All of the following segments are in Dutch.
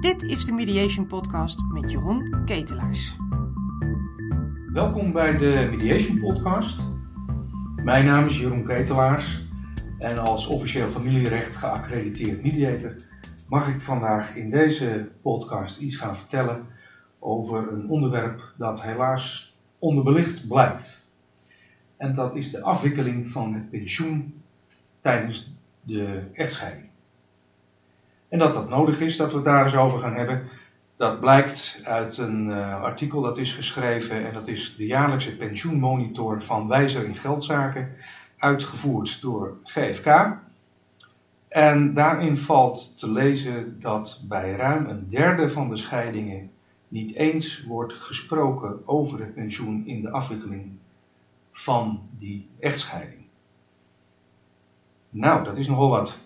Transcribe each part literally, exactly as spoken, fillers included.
Dit is de Mediation Podcast met Jeroen Ketelaars. Welkom bij de Mediation Podcast. Mijn naam is Jeroen Ketelaars en als officieel familierecht geaccrediteerd mediator mag ik vandaag in deze podcast iets gaan vertellen over een onderwerp dat helaas onderbelicht blijft. En dat is de afwikkeling van het pensioen tijdens de echtscheiding. En dat dat nodig is, dat we het daar eens over gaan hebben, dat blijkt uit een uh, artikel dat is geschreven. En dat is de jaarlijkse pensioenmonitor van Wijzer in Geldzaken, uitgevoerd door G F K. En daarin valt te lezen dat bij ruim een derde van de scheidingen niet eens wordt gesproken over het pensioen in de afwikkeling van die echtscheiding. Nou, dat is nogal wat.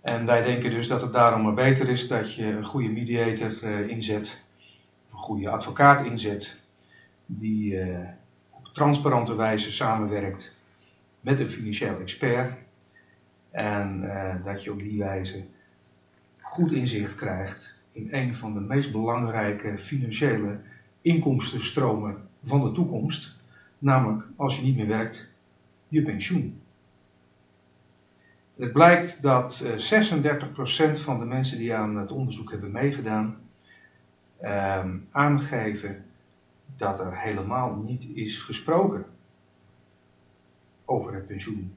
En wij denken dus dat het daarom maar beter is dat je een goede mediator uh, inzet, of een goede advocaat inzet, die uh, op transparante wijze samenwerkt met een financieel expert. En uh, dat je op die wijze goed inzicht krijgt in een van de meest belangrijke financiële inkomstenstromen van de toekomst, namelijk als je niet meer werkt, je pensioen. Het blijkt dat zesendertig procent van de mensen die aan het onderzoek hebben meegedaan eh, aangeven dat er helemaal niet is gesproken over het pensioen.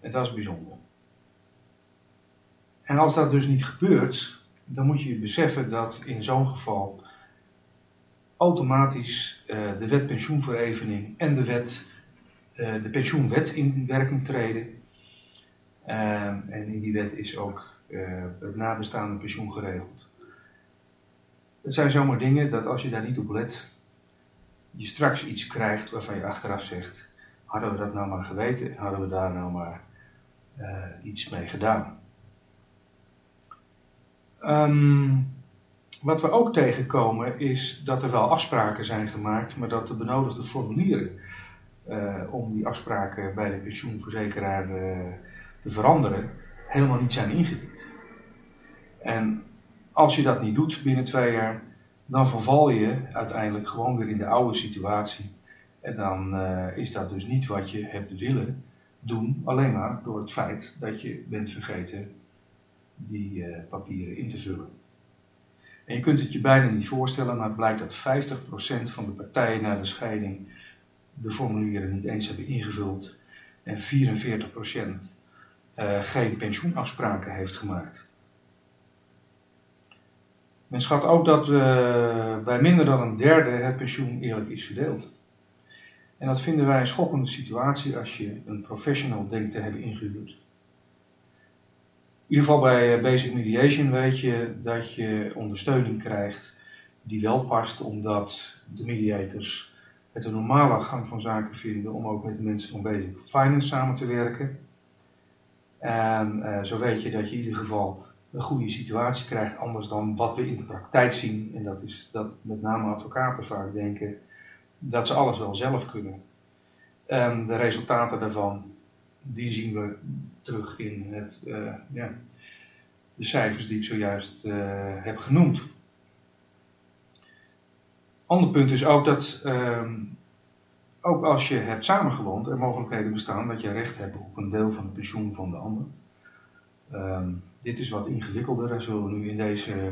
En dat is bijzonder. En als dat dus niet gebeurt, dan moet je beseffen dat in zo'n geval automatisch eh, de wet pensioenverevening en de, wet, eh, de pensioenwet in werking treden. Uh, en in die wet is ook uh, het nabestaande pensioen geregeld. Het zijn zomaar dingen dat als je daar niet op let, je straks iets krijgt waarvan je achteraf zegt, hadden we dat nou maar geweten, hadden we daar nou maar uh, iets mee gedaan. Um, wat we ook tegenkomen is dat er wel afspraken zijn gemaakt, maar dat de benodigde formulieren uh, om die afspraken bij de pensioenverzekeraar uh, te veranderen, helemaal niet zijn ingediend. En als je dat niet doet binnen twee jaar, dan verval je uiteindelijk gewoon weer in de oude situatie. En dan uh, is dat dus niet wat je hebt willen doen, alleen maar door het feit dat je bent vergeten die uh, papieren in te vullen. En je kunt het je bijna niet voorstellen, maar het blijkt dat vijftig procent van de partijen na de scheiding de formulieren niet eens hebben ingevuld en vierenveertig procent Uh, geen pensioenafspraken heeft gemaakt. Men schat ook dat uh, bij minder dan een derde het pensioen eerlijk is verdeeld. En dat vinden wij een schokkende situatie als je een professional denkt te hebben ingehuurd. In ieder geval bij Basic Mediation weet je dat je ondersteuning krijgt die wel past, omdat de mediators het een normale gang van zaken vinden om ook met de mensen van Basic Finance samen te werken. En uh, zo weet je dat je in ieder geval een goede situatie krijgt, anders dan wat we in de praktijk zien. En dat is dat met name advocaten vaak denken dat ze alles wel zelf kunnen. En de resultaten daarvan, die zien we terug in het, uh, ja, de cijfers die ik zojuist uh, heb genoemd. Ander punt is ook dat uh, ook als je hebt samengewoond, er mogelijkheden bestaan dat je recht hebt op een deel van het pensioen van de ander. Um, dit is wat ingewikkelder, daar zullen we nu in deze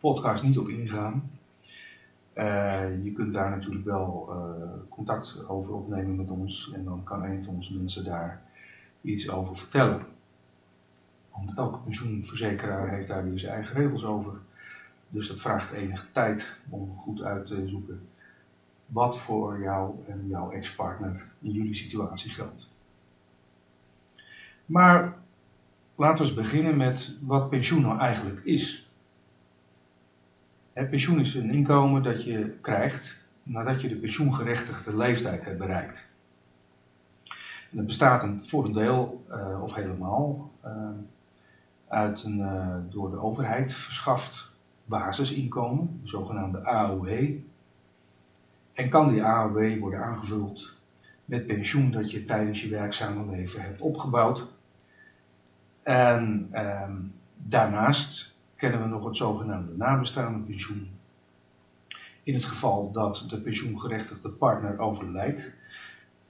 podcast niet op ingaan. Uh, je kunt daar natuurlijk wel uh, contact over opnemen met ons en dan kan een van onze mensen daar iets over vertellen. Want elke pensioenverzekeraar heeft daar weer zijn eigen regels over. Dus dat vraagt enige tijd om goed uit te zoeken wat voor jou en jouw ex-partner in jullie situatie geldt. Maar laten we eens beginnen met wat pensioen nou eigenlijk is. Het pensioen is een inkomen dat je krijgt nadat je de pensioengerechtigde leeftijd hebt bereikt. En dat bestaat een, voor een deel uh, of helemaal uh, uit een uh, door de overheid verschaft basisinkomen, de zogenaamde A O W. En kan die A O W worden aangevuld met pensioen dat je tijdens je werkzame leven hebt opgebouwd. En eh, daarnaast kennen we nog het zogenaamde nabestaandenpensioen. In het geval dat de pensioengerechtigde partner overlijdt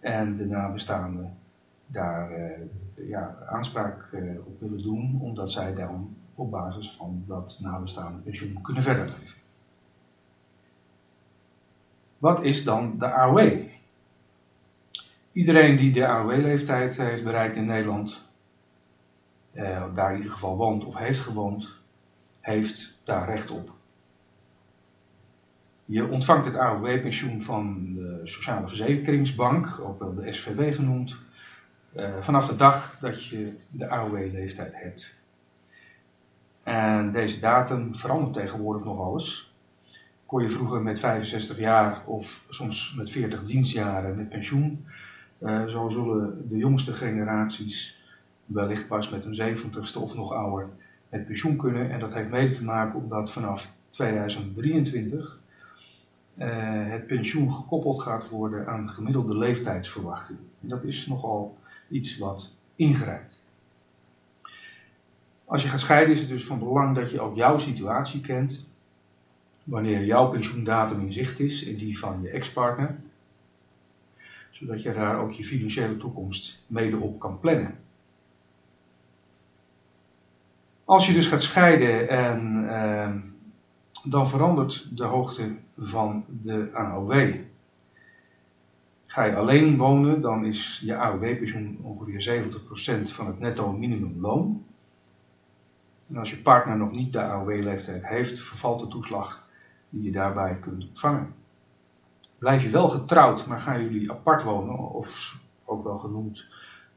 en de nabestaanden daar eh, ja, aanspraak eh, op willen doen, omdat zij daarom op basis van dat nabestaandenpensioen kunnen verder leven. Wat is dan de A O W? Iedereen die de A O W-leeftijd heeft bereikt in Nederland, eh, daar in ieder geval woont of heeft gewoond, heeft daar recht op. Je ontvangt het A O W-pensioen van de Sociale Verzekeringsbank, ook wel de S V B genoemd, eh, vanaf de dag dat je de A O W-leeftijd hebt. En deze datum verandert tegenwoordig nog eens. Kon je vroeger met vijfenzestig jaar of soms met veertig dienstjaren met pensioen. Uh, zo zullen de jongste generaties wellicht pas met hun zeventigste of nog ouder met pensioen kunnen. En dat heeft mede te maken omdat vanaf tweeduizend drieëntwintig uh, het pensioen gekoppeld gaat worden aan de gemiddelde leeftijdsverwachting. En dat is nogal iets wat ingrijpt. Als je gaat scheiden is het dus van belang dat je ook jouw situatie kent. Wanneer jouw pensioendatum in zicht is en die van je ex-partner, zodat je daar ook je financiële toekomst mede op kan plannen. Als je dus gaat scheiden en eh, dan verandert de hoogte van de A O W. Ga je alleen wonen, dan is je A O W-pensioen ongeveer zeventig procent van het netto minimumloon. En als je partner nog niet de A O W-leeftijd heeft, vervalt de toeslag die je daarbij kunt ontvangen. Blijf je wel getrouwd, maar gaan jullie apart wonen, of ook wel genoemd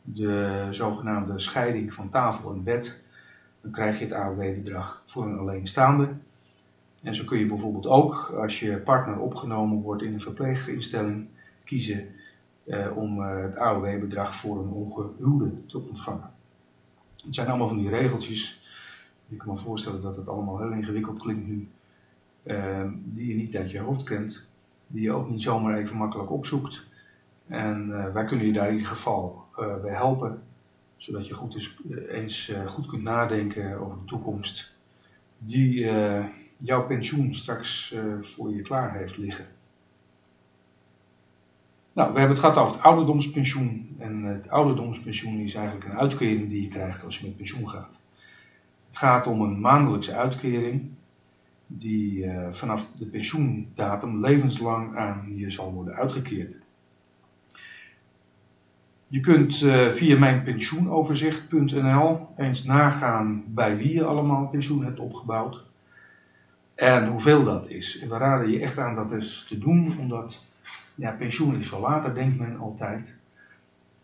de zogenaamde scheiding van tafel en bed, dan krijg je het A O W-bedrag voor een alleenstaande. En zo kun je bijvoorbeeld ook, als je partner opgenomen wordt in een verpleeginstelling, kiezen eh, om het A O W-bedrag voor een ongehuwde te ontvangen. Het zijn allemaal van die regeltjes. Je kan me voorstellen dat het allemaal heel ingewikkeld klinkt nu, eh, die je niet uit je hoofd kent, die je ook niet zomaar even makkelijk opzoekt. En eh, wij kunnen je daar in ieder geval eh, bij helpen, zodat je goed is, eens eh, goed kunt nadenken over de toekomst die eh, jouw pensioen straks eh, voor je klaar heeft liggen. Nou, we hebben het gehad over het ouderdomspensioen. En het ouderdomspensioen is eigenlijk een uitkering die je krijgt als je met pensioen gaat. Het gaat om een maandelijkse uitkering die uh, vanaf de pensioendatum levenslang aan je zal worden uitgekeerd. Je kunt uh, via mijn pensioenoverzicht punt n l eens nagaan bij wie je allemaal pensioen hebt opgebouwd en hoeveel dat is. En we raden je echt aan dat eens te doen, omdat ja, pensioen is voor later, denkt men altijd.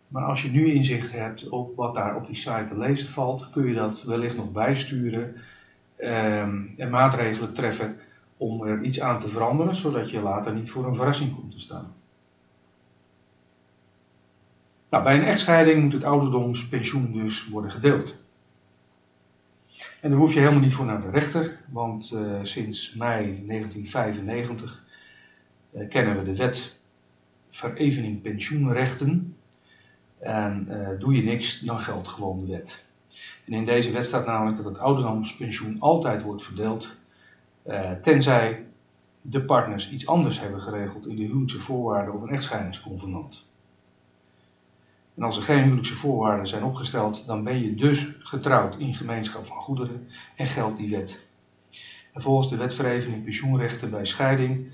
Maar als je nu inzicht hebt op wat daar op die site te lezen valt, kun je dat wellicht nog bijsturen eh, en maatregelen treffen om er iets aan te veranderen, zodat je later niet voor een verrassing komt te staan. Nou, bij een echtscheiding moet het ouderdomspensioen dus worden gedeeld. En daar hoef je helemaal niet voor naar de rechter, want eh, sinds mei negentien vijfennegentig eh, kennen we de Wet Verevening pensioenrechten. En uh, doe je niks, dan geldt gewoon de wet. En in deze wet staat namelijk dat het ouderdomspensioen altijd wordt verdeeld, uh, tenzij de partners iets anders hebben geregeld in de huwelijkse voorwaarden of een echtscheidingsconvenant. En als er geen huwelijkse voorwaarden zijn opgesteld, dan ben je dus getrouwd in gemeenschap van goederen en geldt die wet. En volgens de Wet Verevening pensioenrechten bij scheiding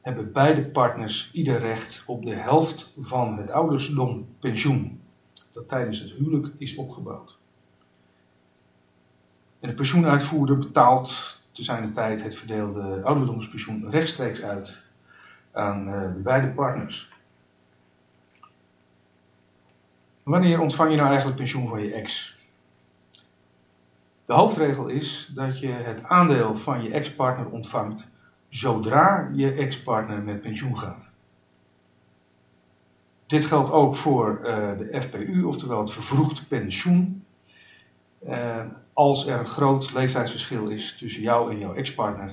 hebben beide partners ieder recht op de helft van het ouderdomspensioen dat tijdens het huwelijk is opgebouwd. En de pensioenuitvoerder betaalt te zijner tijd het verdeelde ouderdomspensioen rechtstreeks uit aan uh, beide partners. Wanneer ontvang je nou eigenlijk pensioen van je ex? De hoofdregel is dat je het aandeel van je ex-partner ontvangt zodra je ex-partner met pensioen gaat. Dit geldt ook voor uh, de F P U, oftewel het vervroegd pensioen. Uh, als er een groot leeftijdsverschil is tussen jou en jouw ex-partner,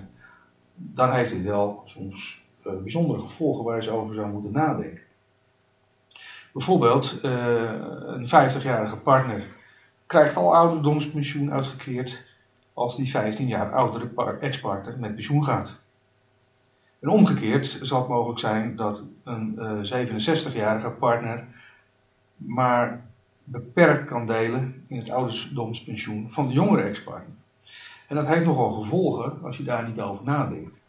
dan heeft dit wel soms uh, bijzondere gevolgen waar je eens over zou moeten nadenken. Bijvoorbeeld uh, een vijftigjarige partner krijgt al ouderdomspensioen uitgekeerd als die vijftien jaar oudere ex-partner met pensioen gaat. En omgekeerd zal het mogelijk zijn dat een uh, zevenenzestigjarige partner maar beperkt kan delen in het ouderdomspensioen van de jongere ex-partner. En dat heeft nogal gevolgen als je daar niet over nadenkt.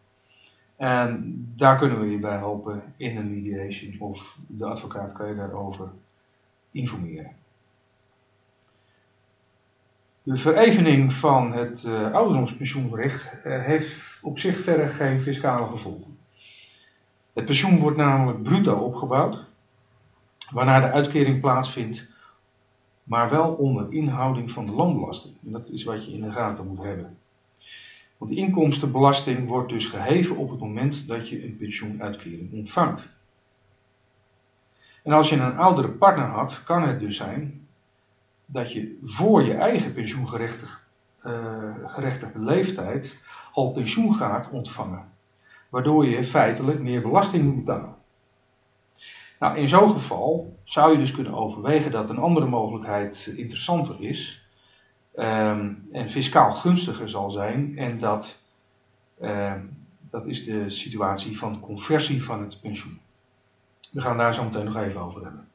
En daar kunnen we je bij helpen in een mediation of de advocaat kan je daarover informeren. De verevening van het uh, ouderdomspensioenrecht uh, heeft op zich verder geen fiscale gevolgen. Het pensioen wordt namelijk bruto opgebouwd, waarna de uitkering plaatsvindt, maar wel onder inhouding van de loonbelasting. En dat is wat je in de gaten moet hebben. Want de inkomstenbelasting wordt dus geheven op het moment dat je een pensioenuitkering ontvangt. En als je een oudere partner had, kan het dus zijn dat je voor je eigen pensioengerechtigde uh, leeftijd al pensioen gaat ontvangen, waardoor je feitelijk meer belasting moet betalen. Nou, in zo'n geval zou je dus kunnen overwegen dat een andere mogelijkheid interessanter is um, en fiscaal gunstiger zal zijn. En dat, um, dat is de situatie van conversie van het pensioen. We gaan daar zo meteen nog even over hebben.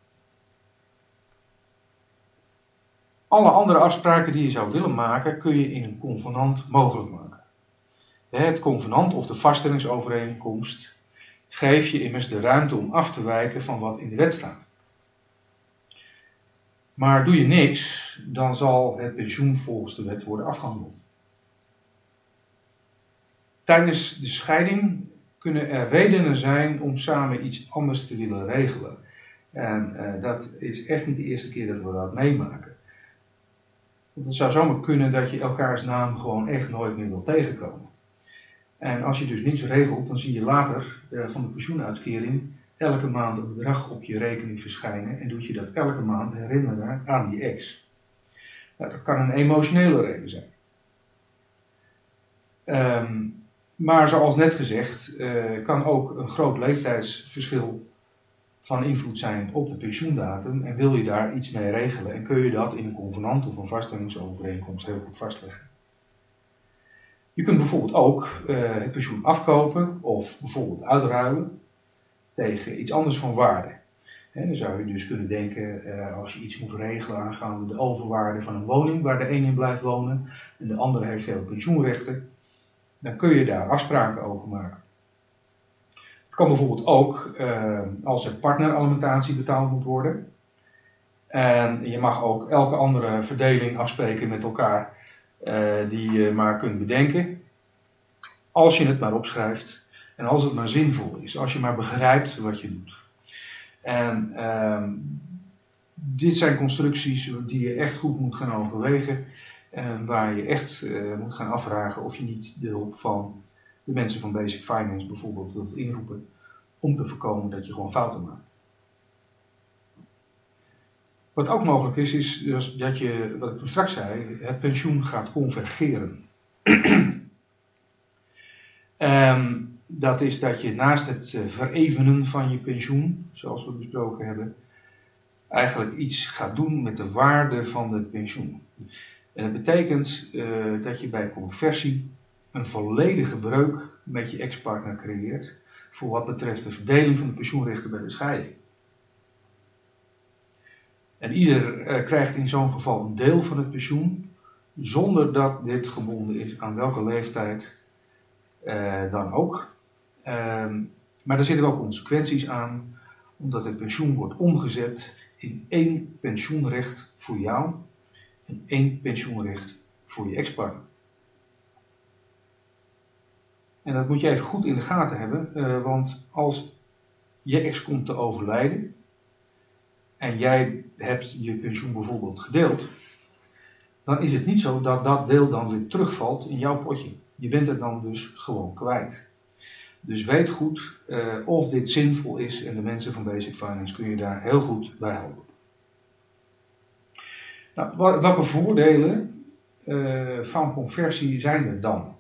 Alle andere afspraken die je zou willen maken, kun je in een convenant mogelijk maken. Het convenant of de vaststellingsovereenkomst geeft je immers de ruimte om af te wijken van wat in de wet staat. Maar doe je niks, dan zal het pensioen volgens de wet worden afgehandeld. Tijdens de scheiding kunnen er redenen zijn om samen iets anders te willen regelen. En uh, dat is echt niet de eerste keer dat we dat meemaken. Want het zou zomaar kunnen dat je elkaars naam gewoon echt nooit meer wil tegenkomen. En als je dus niets regelt, dan zie je later eh, van de pensioenuitkering elke maand een bedrag op je rekening verschijnen. En doet je dat elke maand herinneren aan die ex. Nou, dat kan een emotionele reden zijn. Um, maar zoals net gezegd, eh, kan ook een groot leeftijdsverschil van invloed zijn op de pensioendatum en wil je daar iets mee regelen en kun je dat in een convenant of een vaststellingsovereenkomst heel goed vastleggen. Je kunt bijvoorbeeld ook uh, het pensioen afkopen of bijvoorbeeld uitruilen tegen iets anders van waarde. En dan zou je dus kunnen denken uh, als je iets moet regelen aangaande de overwaarde van een woning waar de een in blijft wonen en de andere heeft veel pensioenrechten, dan kun je daar afspraken over maken. Het kan bijvoorbeeld ook eh, als er partneralimentatie betaald moet worden. En je mag ook elke andere verdeling afspreken met elkaar eh, die je maar kunt bedenken. Als je het maar opschrijft en als het maar zinvol is. Als je maar begrijpt wat je doet. En eh, dit zijn constructies die je echt goed moet gaan overwegen. En waar je echt eh, moet gaan afvragen of je niet de hulp van de mensen van Basic Finance bijvoorbeeld wilt inroepen om te voorkomen dat je gewoon fouten maakt. Wat ook mogelijk is, is dat je, wat ik toen straks zei, het pensioen gaat convergeren. um, dat is dat je naast het verevenen van je pensioen, zoals we besproken hebben, eigenlijk iets gaat doen met de waarde van het pensioen. En dat betekent uh, dat je bij conversie een volledige breuk met je ex-partner creëert voor wat betreft de verdeling van de pensioenrechten bij de scheiding. En ieder eh, krijgt in zo'n geval een deel van het pensioen zonder dat dit gebonden is aan welke leeftijd eh, dan ook. Eh, maar er zitten wel consequenties aan, omdat het pensioen wordt omgezet in één pensioenrecht voor jou en één pensioenrecht voor je ex-partner. En dat moet je even goed in de gaten hebben, uh, want als je ex komt te overlijden en jij hebt je pensioen bijvoorbeeld gedeeld, dan is het niet zo dat dat deel dan weer terugvalt in jouw potje. Je bent het dan dus gewoon kwijt. Dus weet goed uh, of dit zinvol is en de mensen van Basic Finance kun je daar heel goed bij helpen. Nou, welke voordelen uh, van conversie zijn er dan?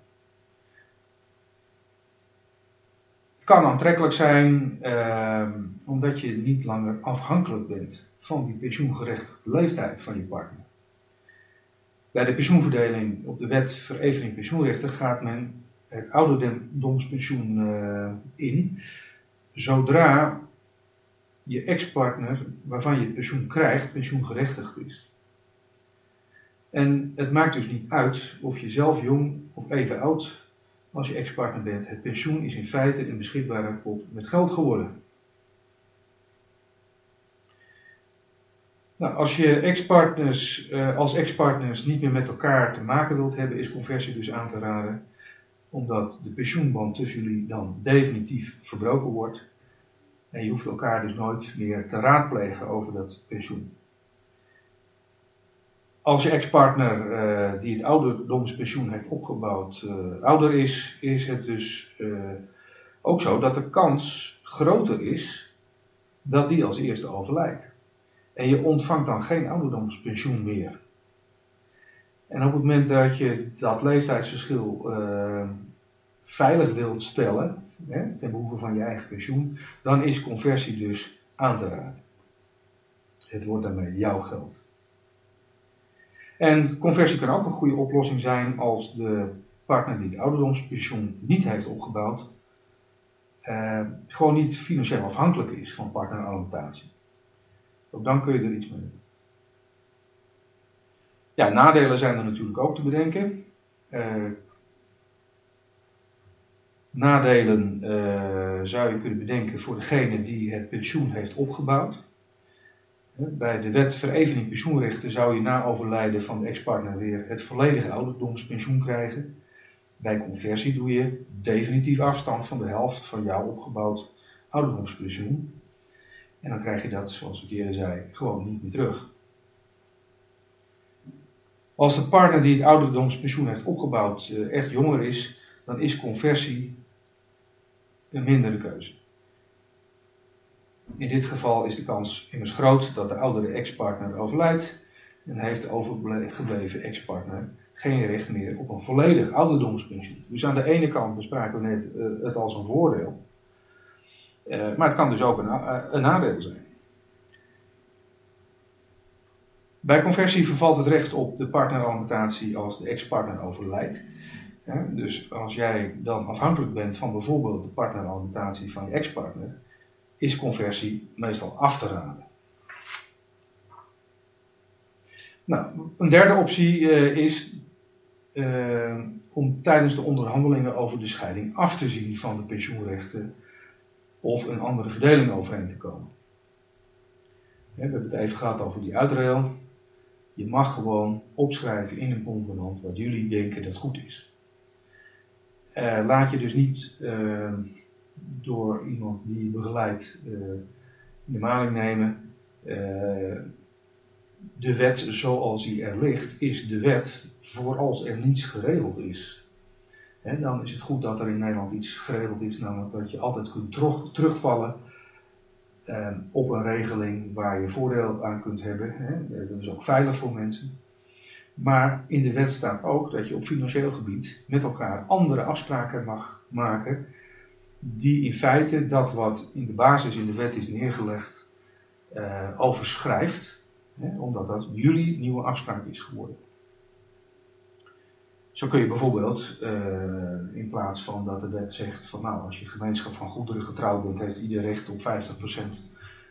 Het kan aantrekkelijk zijn eh, omdat je niet langer afhankelijk bent van die pensioengerechtigde leeftijd van je partner. Bij de pensioenverdeling op de wet verevening pensioenrechten gaat men het ouderdomspensioen uh, in. Zodra je ex-partner waarvan je het pensioen krijgt, pensioengerechtigd is. En het maakt dus niet uit of je zelf jong of even oud als je ex-partner bent. Het pensioen is in feite een beschikbare pot met geld geworden. Nou, als je ex-partners, eh, als ex-partners niet meer met elkaar te maken wilt hebben, is conversie dus aan te raden. Omdat de pensioenband tussen jullie dan definitief verbroken wordt. En je hoeft elkaar dus nooit meer te raadplegen over dat pensioen. Als je ex-partner uh, die het ouderdomspensioen heeft opgebouwd uh, ouder is, is het dus uh, ook zo dat de kans groter is dat die als eerste overlijdt. En je ontvangt dan geen ouderdomspensioen meer. En op het moment dat je dat leeftijdsverschil uh, veilig wilt stellen, hè, ten behoeve van je eigen pensioen, dan is conversie dus aan te raden. Het wordt daarmee jouw geld. En conversie kan ook een goede oplossing zijn als de partner die het ouderdomspensioen niet heeft opgebouwd, eh, gewoon niet financieel afhankelijk is van partneralimentatie. Ook dan kun je er iets mee doen. Ja, nadelen zijn er natuurlijk ook te bedenken. Eh, nadelen eh, zou je kunnen bedenken voor degene die het pensioen heeft opgebouwd. Bij de wet verevening pensioenrechten zou je na overlijden van de ex-partner weer het volledige ouderdomspensioen krijgen. Bij conversie doe je definitief afstand van de helft van jouw opgebouwd ouderdomspensioen. En dan krijg je dat, zoals ik eerder zei, gewoon niet meer terug. Als de partner die het ouderdomspensioen heeft opgebouwd echt jonger is, dan is conversie een mindere keuze. In dit geval is de kans immers groot dat de oudere ex-partner overlijdt en heeft de overgebleven ex-partner geen recht meer op een volledig ouderdomspensioen. Dus aan de ene kant bespraken we net uh, het als een voordeel, uh, maar het kan dus ook een, uh, een nadeel zijn. Bij conversie vervalt het recht op de partneralimentatie als de ex-partner overlijdt. Ja, dus als jij dan afhankelijk bent van bijvoorbeeld de partneralimentatie van je ex-partner, is conversie meestal af te raden. Nou, een derde optie uh, is uh, om tijdens de onderhandelingen over de scheiding af te zien van de pensioenrechten of een andere verdeling overeen te komen. We hebben het even gehad over die uitruil. Je mag gewoon opschrijven in een convenant wat jullie denken dat goed is. Uh, laat je dus niet Uh, door iemand die je begeleidt uh, in de maling nemen. Uh, de wet zoals die er ligt is de wet voor als er niets geregeld is. En dan is het goed dat er in Nederland iets geregeld is, namelijk dat je altijd kunt terugvallen uh, op een regeling waar je voordeel aan kunt hebben. Hè. Dat is ook veilig voor mensen. Maar in de wet staat ook dat je op financieel gebied met elkaar andere afspraken mag maken die in feite dat wat in de basis in de wet is neergelegd uh, overschrijft, hè, omdat dat jullie nieuwe afspraak is geworden. Zo kun je bijvoorbeeld, uh, in plaats van dat de wet zegt van nou, als je gemeenschap van goederen getrouwd bent, heeft ieder recht op vijftig procent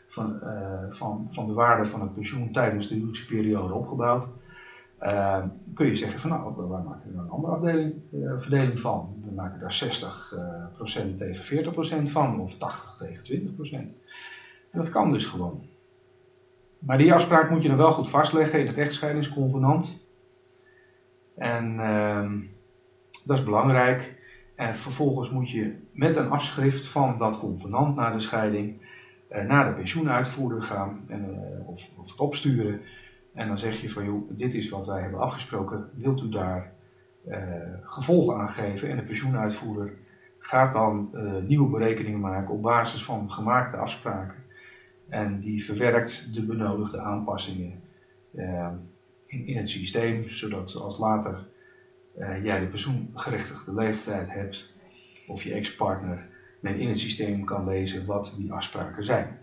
van, uh, van, van de waarde van het pensioen tijdens de huwelijksperiode opgebouwd, uh, kun je zeggen van nou, waar maken we nou een andere afdeling, uh, verdeling van? We maken daar zestig procent uh, tegen veertig procent van, of tachtig procent tegen twintig procent. En dat kan dus gewoon. Maar die afspraak moet je dan wel goed vastleggen in het echtscheidingsconvenant. En uh, dat is belangrijk. En vervolgens moet je met een afschrift van dat convenant na de scheiding uh, naar de pensioenuitvoerder gaan en, uh, of, of het opsturen. En dan zeg je van joh, dit is wat wij hebben afgesproken, wilt u daar Uh, gevolgen aangeven en de pensioenuitvoerder gaat dan uh, nieuwe berekeningen maken op basis van gemaakte afspraken en die verwerkt de benodigde aanpassingen uh, in, in het systeem, zodat als later uh, jij de pensioengerechtigde leeftijd hebt of je ex-partner men in het systeem kan lezen wat die afspraken zijn.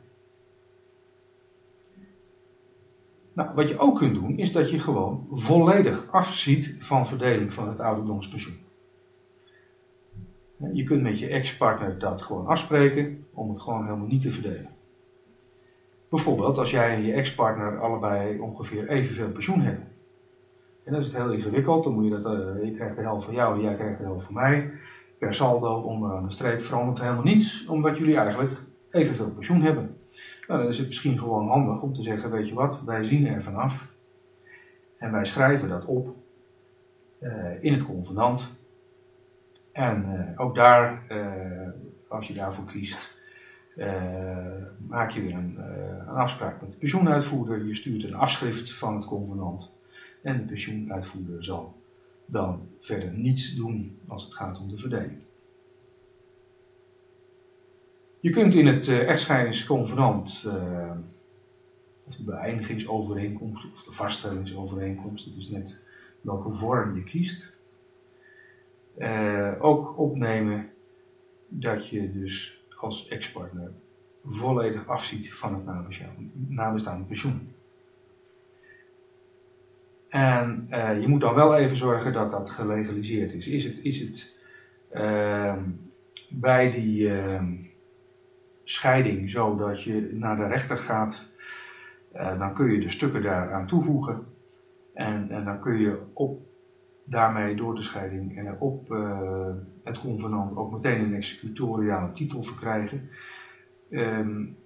Nou, wat je ook kunt doen, is dat je gewoon volledig afziet van verdeling van het ouderdomspensioen. Je kunt met je ex-partner dat gewoon afspreken om het gewoon helemaal niet te verdelen. Bijvoorbeeld als jij en je ex-partner allebei ongeveer evenveel pensioen hebben. En dat is het heel ingewikkeld, dan moet je dat, uh, je krijgt de helft van jou en jij krijgt de helft van mij. Per saldo onderaan de streep verandert helemaal niets, omdat jullie eigenlijk evenveel pensioen hebben. Nou, dan is het misschien gewoon handig om te zeggen, weet je wat, wij zien er vanaf. En wij schrijven dat op uh, in het convenant. En uh, ook daar, uh, als je daarvoor kiest, uh, maak je weer een, uh, een afspraak met de pensioenuitvoerder. Je stuurt een afschrift van het convenant. En de pensioenuitvoerder zal dan verder niets doen als het gaat om de verdeling. Je kunt in het uh, echtscheidingsconvenant, uh, of de beëindigingsovereenkomst, of de vaststellingsovereenkomst, het is net welke vorm je kiest, uh, ook opnemen dat je dus als ex-partner volledig afziet van het nabestaande pensioen. En uh, je moet dan wel even zorgen dat dat gelegaliseerd is. Is het, is het uh, bij die uh, scheiding zo dat je naar de rechter gaat, uh, dan kun je de stukken daaraan toevoegen. En, en dan kun je op, daarmee door de scheiding en uh, op uh, het convenant ook meteen een executoriale titel verkrijgen. Um,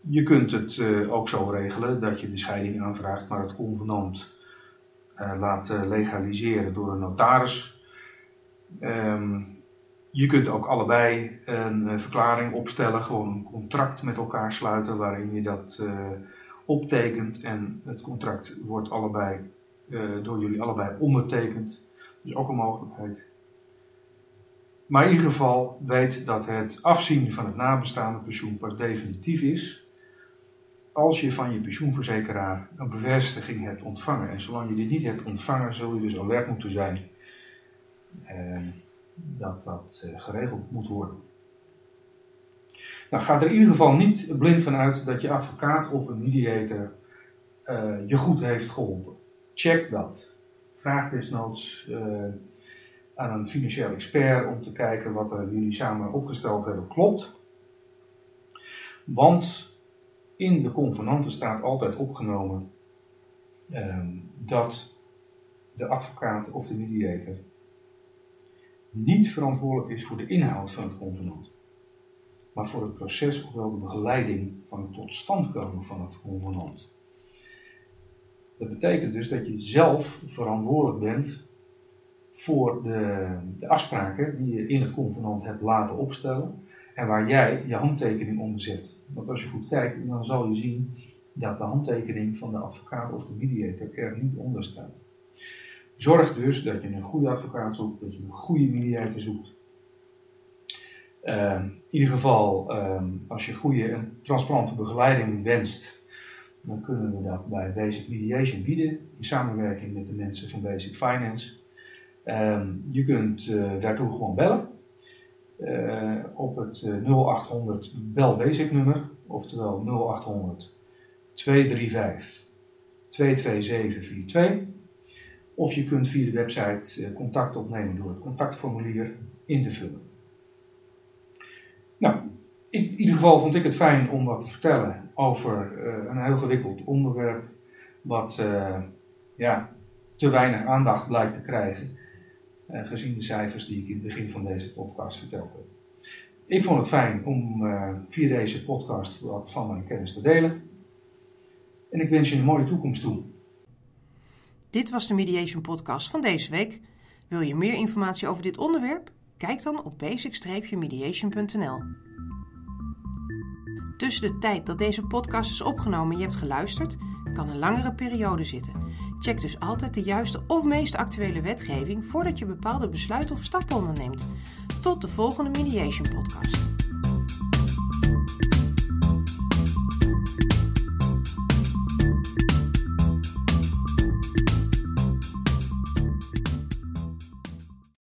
je kunt het uh, ook zo regelen dat je de scheiding aanvraagt, maar het convenant Uh, laat uh, legaliseren door een notaris. Um, je kunt ook allebei een uh, verklaring opstellen, gewoon een contract met elkaar sluiten waarin je dat uh, optekent en het contract wordt allebei uh, door jullie allebei ondertekend. Dus ook een mogelijkheid. Maar in ieder geval weet dat het afzien van het nabestaande pensioen pas definitief is als je van je pensioenverzekeraar een bevestiging hebt ontvangen. En zolang je die niet hebt ontvangen, zul je dus alert moeten zijn eh, dat dat eh, geregeld moet worden. Nou, ga er in ieder geval niet blind van uit dat je advocaat of een mediator eh, je goed heeft geholpen. Check dat. Vraag desnoods eh, aan een financieel expert om te kijken wat er jullie samen opgesteld hebben klopt. Want in de convenanten staat altijd opgenomen eh, dat de advocaat of de mediator niet verantwoordelijk is voor de inhoud van het convenant, maar voor het proces ofwel de begeleiding van het tot stand komen van het convenant. Dat betekent dus dat je zelf verantwoordelijk bent voor de, de afspraken die je in het convenant hebt laten opstellen en waar jij je handtekening onder zet. Want als je goed kijkt, dan zal je zien dat de handtekening van de advocaat of de mediator er niet onder staat. Zorg dus dat je een goede advocaat zoekt, dat je een goede mediator zoekt. Uh, in ieder geval, uh, als je goede en transparante begeleiding wenst, dan kunnen we dat bij Basic Mediation bieden, in samenwerking met de mensen van Basic Finance. Uh, je kunt uh, daartoe gewoon bellen. Uh, op het nul acht honderd Bel Basic nummer, oftewel nul acht honderd twee drie vijf twee twee zeven vier twee. Of je kunt via de website uh, contact opnemen door het contactformulier in te vullen. Nou, in ieder geval vond ik het fijn om wat te vertellen over uh, een heel gewikkeld onderwerp wat uh, ja, te weinig aandacht blijkt te krijgen, gezien de cijfers die ik in het begin van deze podcast vertelde. Ik vond het fijn om uh, via deze podcast wat van mijn kennis te delen. En ik wens je een mooie toekomst toe. Dit was de Mediation Podcast van deze week. Wil je meer informatie over dit onderwerp? Kijk dan op basic dash mediation punt n l. Tussen de tijd dat deze podcast is opgenomen en je hebt geluisterd, kan een langere periode zitten. Check dus altijd de juiste of meest actuele wetgeving voordat je bepaalde besluiten of stappen onderneemt. Tot de volgende Mediation Podcast.